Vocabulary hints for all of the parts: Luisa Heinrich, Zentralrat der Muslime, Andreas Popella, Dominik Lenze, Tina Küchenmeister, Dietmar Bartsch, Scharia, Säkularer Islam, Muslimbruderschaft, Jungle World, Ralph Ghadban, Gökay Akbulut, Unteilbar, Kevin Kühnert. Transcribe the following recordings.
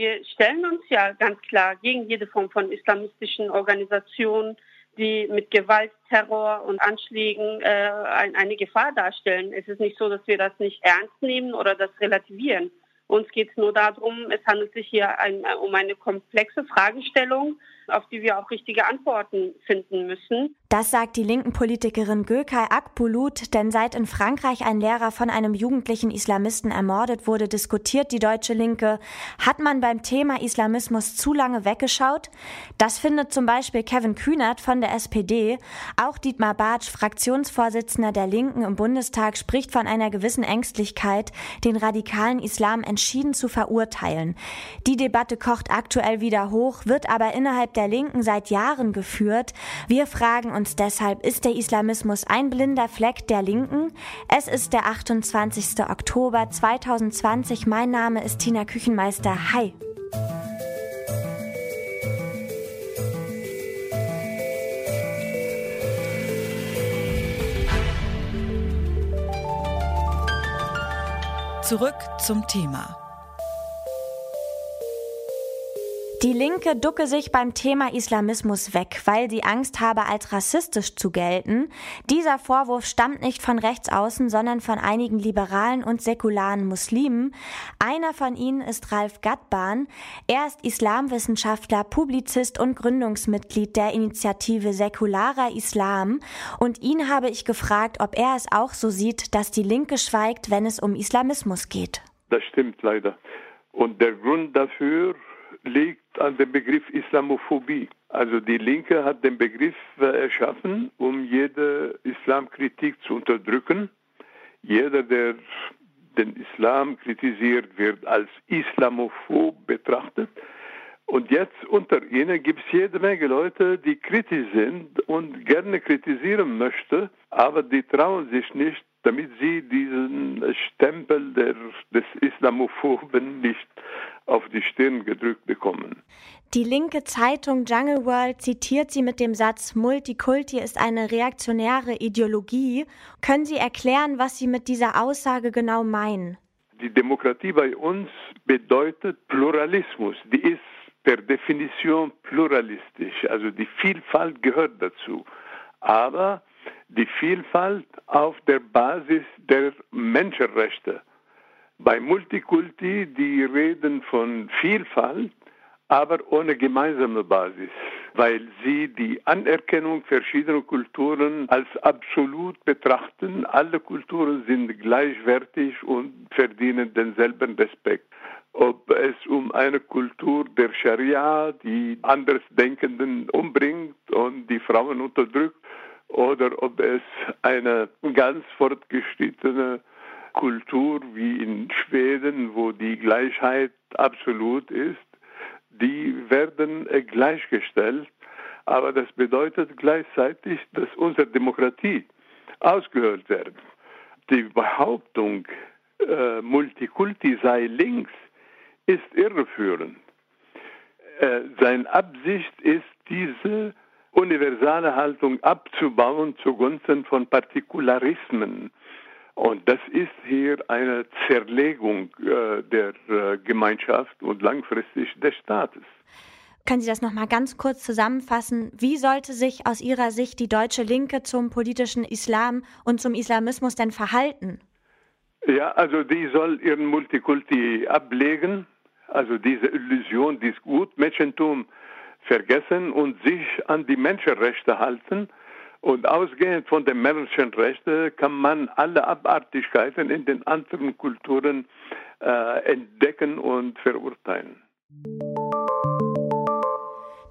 wir stellen uns ja ganz klar gegen jede Form von islamistischen Organisationen, die mit Gewalt, Terror und Anschlägen eine Gefahr darstellen. Es ist nicht so, dass wir das nicht ernst nehmen oder das relativieren. Uns geht es nur darum, es handelt sich hier um eine komplexe Fragestellung, auf die wir auch richtige Antworten finden müssen. Das sagt die linken Politikerin Gökay Akbulut, denn seit in Frankreich ein Lehrer von einem jugendlichen Islamisten ermordet wurde, diskutiert die Deutsche Linke. Hat man beim Thema Islamismus zu lange weggeschaut? Das findet zum Beispiel Kevin Kühnert von der SPD. Auch Dietmar Bartsch, Fraktionsvorsitzender der Linken im Bundestag, spricht von einer gewissen Ängstlichkeit, den radikalen Islam entschieden zu verurteilen. Die Debatte kocht aktuell wieder hoch, wird aber innerhalb der Linken seit Jahren geführt. Wir fragen uns deshalb, ist der Islamismus ein blinder Fleck der Linken? Es ist der 28. Oktober 2020. Mein Name ist Tina Küchenmeister. Hi! Zurück zum Thema. Die Linke ducke sich beim Thema Islamismus weg, weil sie Angst habe, als rassistisch zu gelten. Dieser Vorwurf stammt nicht von Rechtsaußen, sondern von einigen liberalen und säkularen Muslimen. Einer von ihnen ist Ralph Ghadban. Er ist Islamwissenschaftler, Publizist und Gründungsmitglied der Initiative Säkularer Islam. Und ihn habe ich gefragt, ob er es auch so sieht, dass die Linke schweigt, wenn es um Islamismus geht. Das stimmt leider. Und der Grund dafür liegt an dem Begriff Islamophobie. Also die Linke hat den Begriff erschaffen, um jede Islamkritik zu unterdrücken. Jeder, der den Islam kritisiert, wird als islamophob betrachtet. Und jetzt unter ihnen gibt es jede Menge Leute, die kritisch sind und gerne kritisieren möchten, aber die trauen sich nicht, damit sie diesen Stempel des Islamophoben nicht auf die Stirn gedrückt bekommen. Die linke Zeitung Jungle World zitiert sie mit dem Satz, Multikulti ist eine reaktionäre Ideologie. Können Sie erklären, was Sie mit dieser Aussage genau meinen? Die Demokratie bei uns bedeutet Pluralismus. Die ist per Definition pluralistisch. Also die Vielfalt gehört dazu. Aber die Vielfalt auf der Basis der Menschenrechte. Bei Multikulti, die reden von Vielfalt, aber ohne gemeinsame Basis, weil sie die Anerkennung verschiedener Kulturen als absolut betrachten. Alle Kulturen sind gleichwertig und verdienen denselben Respekt. Ob es um eine Kultur der Scharia, die Andersdenkenden umbringt und die Frauen unterdrückt, oder ob es eine ganz fortgeschrittene Kultur wie in Schweden, wo die Gleichheit absolut ist, die werden gleichgestellt. Aber das bedeutet gleichzeitig, dass unsere Demokratie ausgehöhlt wird. Die Behauptung, Multikulti sei links, ist irreführend. Seine Absicht ist, diese universale Haltung abzubauen zugunsten von Partikularismen. Und das ist hier eine Zerlegung der Gemeinschaft und langfristig des Staates. Können Sie das nochmal ganz kurz zusammenfassen? Wie sollte sich aus Ihrer Sicht die deutsche Linke zum politischen Islam und zum Islamismus denn verhalten? Ja, also die soll ihren Multikulti ablegen, also diese Illusion, dieses Gutmenschentum vergessen und sich an die Menschenrechte halten. Und ausgehend von den Menschenrechten kann man alle Abartigkeiten in den anderen Kulturen entdecken und verurteilen.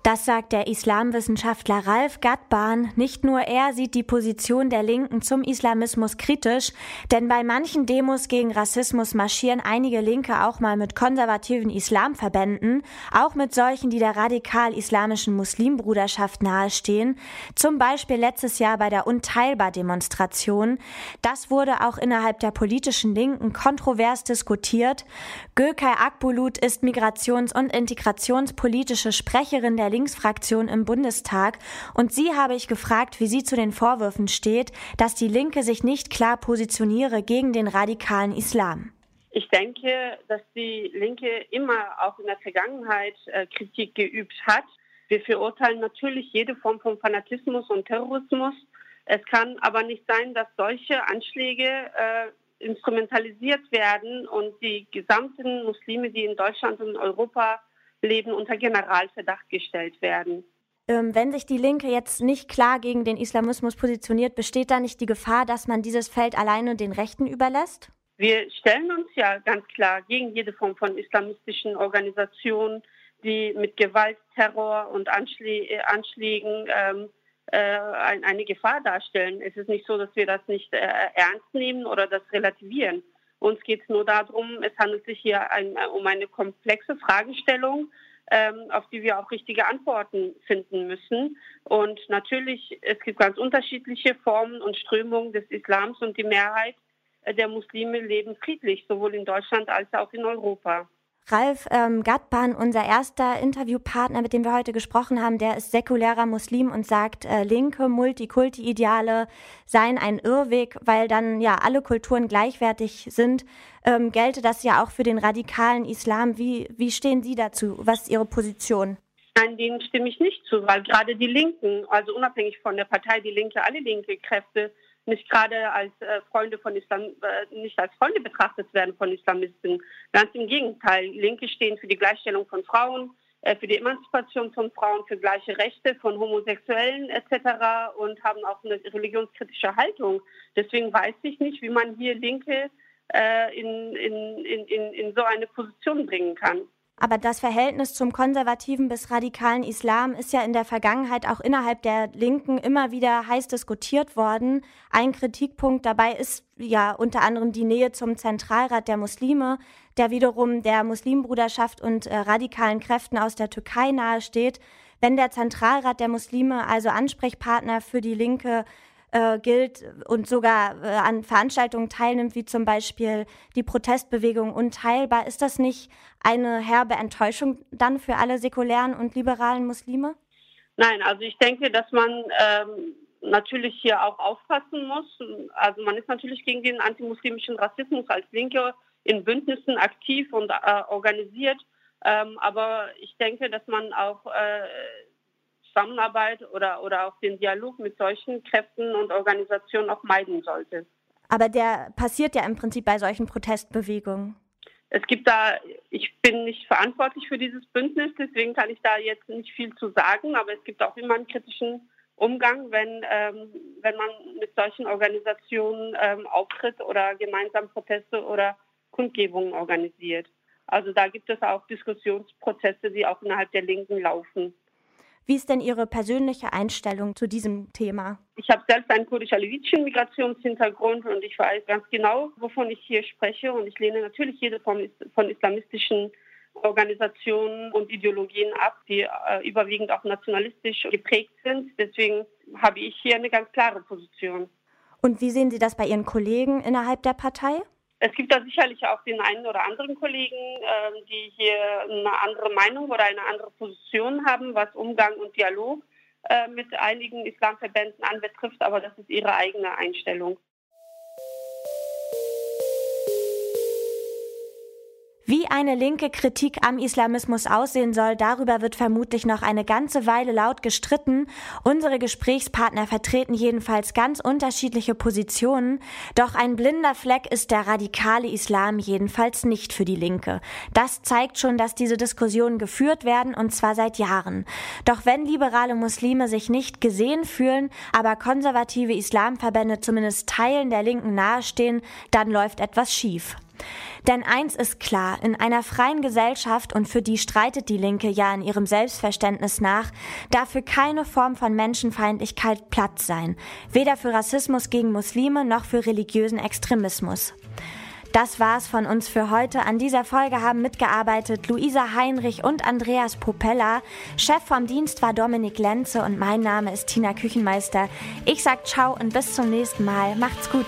Das sagt der Islamwissenschaftler Ralph Ghadban. Nicht nur er sieht die Position der Linken zum Islamismus kritisch, denn bei manchen Demos gegen Rassismus marschieren einige Linke auch mal mit konservativen Islamverbänden, auch mit solchen, die der radikal-islamischen Muslimbruderschaft nahestehen, zum Beispiel letztes Jahr bei der Unteilbar-Demonstration. Das wurde auch innerhalb der politischen Linken kontrovers diskutiert. Gökay Akbulut ist migrations- und integrationspolitische Sprecherin der Linksfraktion im Bundestag und sie habe ich gefragt, wie sie zu den Vorwürfen steht, dass die Linke sich nicht klar positioniere gegen den radikalen Islam. Ich denke, dass die Linke immer auch in der Vergangenheit Kritik geübt hat. Wir verurteilen natürlich jede Form von Fanatismus und Terrorismus. Es kann aber nicht sein, dass solche Anschläge instrumentalisiert werden und die gesamten Muslime, die in Deutschland und Europa leben, unter Generalverdacht gestellt werden. Wenn sich die Linke jetzt nicht klar gegen den Islamismus positioniert, besteht da nicht die Gefahr, dass man dieses Feld alleine den Rechten überlässt? Wir stellen uns ja ganz klar gegen jede Form von islamistischen Organisationen, die mit Gewalt, Terror und Anschlägen eine Gefahr darstellen. Es ist nicht so, dass wir das nicht ernst nehmen oder das relativieren. Uns geht es nur darum, es handelt sich hier um eine komplexe Fragestellung, auf die wir auch richtige Antworten finden müssen. Und natürlich, es gibt ganz unterschiedliche Formen und Strömungen des Islams und die Mehrheit der Muslime leben friedlich, sowohl in Deutschland als auch in Europa. Ralph Ghadban, unser erster Interviewpartner, mit dem wir heute gesprochen haben, der ist säkularer Muslim und sagt, linke Multikulti-Ideale seien ein Irrweg, weil dann ja alle Kulturen gleichwertig sind. Gelte das ja auch für den radikalen Islam. Wie stehen Sie dazu? Was ist Ihre Position? Nein, denen stimme ich nicht zu, weil gerade die Linken, also unabhängig von der Partei Die Linke, alle linke Kräfte, nicht gerade als Freunde betrachtet werden von Islamisten. Ganz im Gegenteil, Linke stehen für die Gleichstellung von Frauen, für die Emanzipation von Frauen, für gleiche Rechte von Homosexuellen etc. und haben auch eine religionskritische Haltung. Deswegen weiß ich nicht, wie man hier Linke in so eine Position bringen kann. Aber das Verhältnis zum konservativen bis radikalen Islam ist ja in der Vergangenheit auch innerhalb der Linken immer wieder heiß diskutiert worden. Ein Kritikpunkt dabei ist ja unter anderem die Nähe zum Zentralrat der Muslime, der wiederum der Muslimbruderschaft und radikalen Kräften aus der Türkei nahesteht. Wenn der Zentralrat der Muslime also Ansprechpartner für die Linke gilt und sogar an Veranstaltungen teilnimmt, wie zum Beispiel die Protestbewegung Unteilbar. Ist das nicht eine herbe Enttäuschung dann für alle säkularen und liberalen Muslime? Nein, also ich denke, dass man natürlich hier auch aufpassen muss. Also man ist natürlich gegen den antimuslimischen Rassismus als Linke in Bündnissen aktiv und organisiert. Aber ich denke, dass man auch Zusammenarbeit oder auch den Dialog mit solchen Kräften und Organisationen auch meiden sollte. Aber der passiert ja im Prinzip bei solchen Protestbewegungen. Es gibt da, ich bin nicht verantwortlich für dieses Bündnis, deswegen kann ich da jetzt nicht viel zu sagen, aber es gibt auch immer einen kritischen Umgang, wenn man mit solchen Organisationen auftritt oder gemeinsam Proteste oder Kundgebungen organisiert. Also da gibt es auch Diskussionsprozesse, die auch innerhalb der Linken laufen. Wie ist denn Ihre persönliche Einstellung zu diesem Thema? Ich habe selbst einen kurdisch-alevitischen Migrationshintergrund und ich weiß ganz genau, wovon ich hier spreche. Und ich lehne natürlich jede Form von islamistischen Organisationen und Ideologien ab, die überwiegend auch nationalistisch geprägt sind. Deswegen habe ich hier eine ganz klare Position. Und wie sehen Sie das bei Ihren Kollegen innerhalb der Partei? Es gibt da sicherlich auch den einen oder anderen Kollegen, die hier eine andere Meinung oder eine andere Position haben, was Umgang und Dialog mit einigen Islamverbänden anbetrifft, aber das ist ihre eigene Einstellung. Wie eine linke Kritik am Islamismus aussehen soll, darüber wird vermutlich noch eine ganze Weile laut gestritten. Unsere Gesprächspartner vertreten jedenfalls ganz unterschiedliche Positionen. Doch ein blinder Fleck ist der radikale Islam jedenfalls nicht für die Linke. Das zeigt schon, dass diese Diskussionen geführt werden, und zwar seit Jahren. Doch wenn liberale Muslime sich nicht gesehen fühlen, aber konservative Islamverbände zumindest Teilen der Linken nahestehen, dann läuft etwas schief. Denn eins ist klar, in einer freien Gesellschaft, und für die streitet die Linke ja in ihrem Selbstverständnis nach, darf für keine Form von Menschenfeindlichkeit Platz sein. Weder für Rassismus gegen Muslime noch für religiösen Extremismus. Das war's von uns für heute. An dieser Folge haben mitgearbeitet Luisa Heinrich und Andreas Popella. Chef vom Dienst war Dominik Lenze und mein Name ist Tina Küchenmeister. Ich sag ciao und bis zum nächsten Mal. Macht's gut.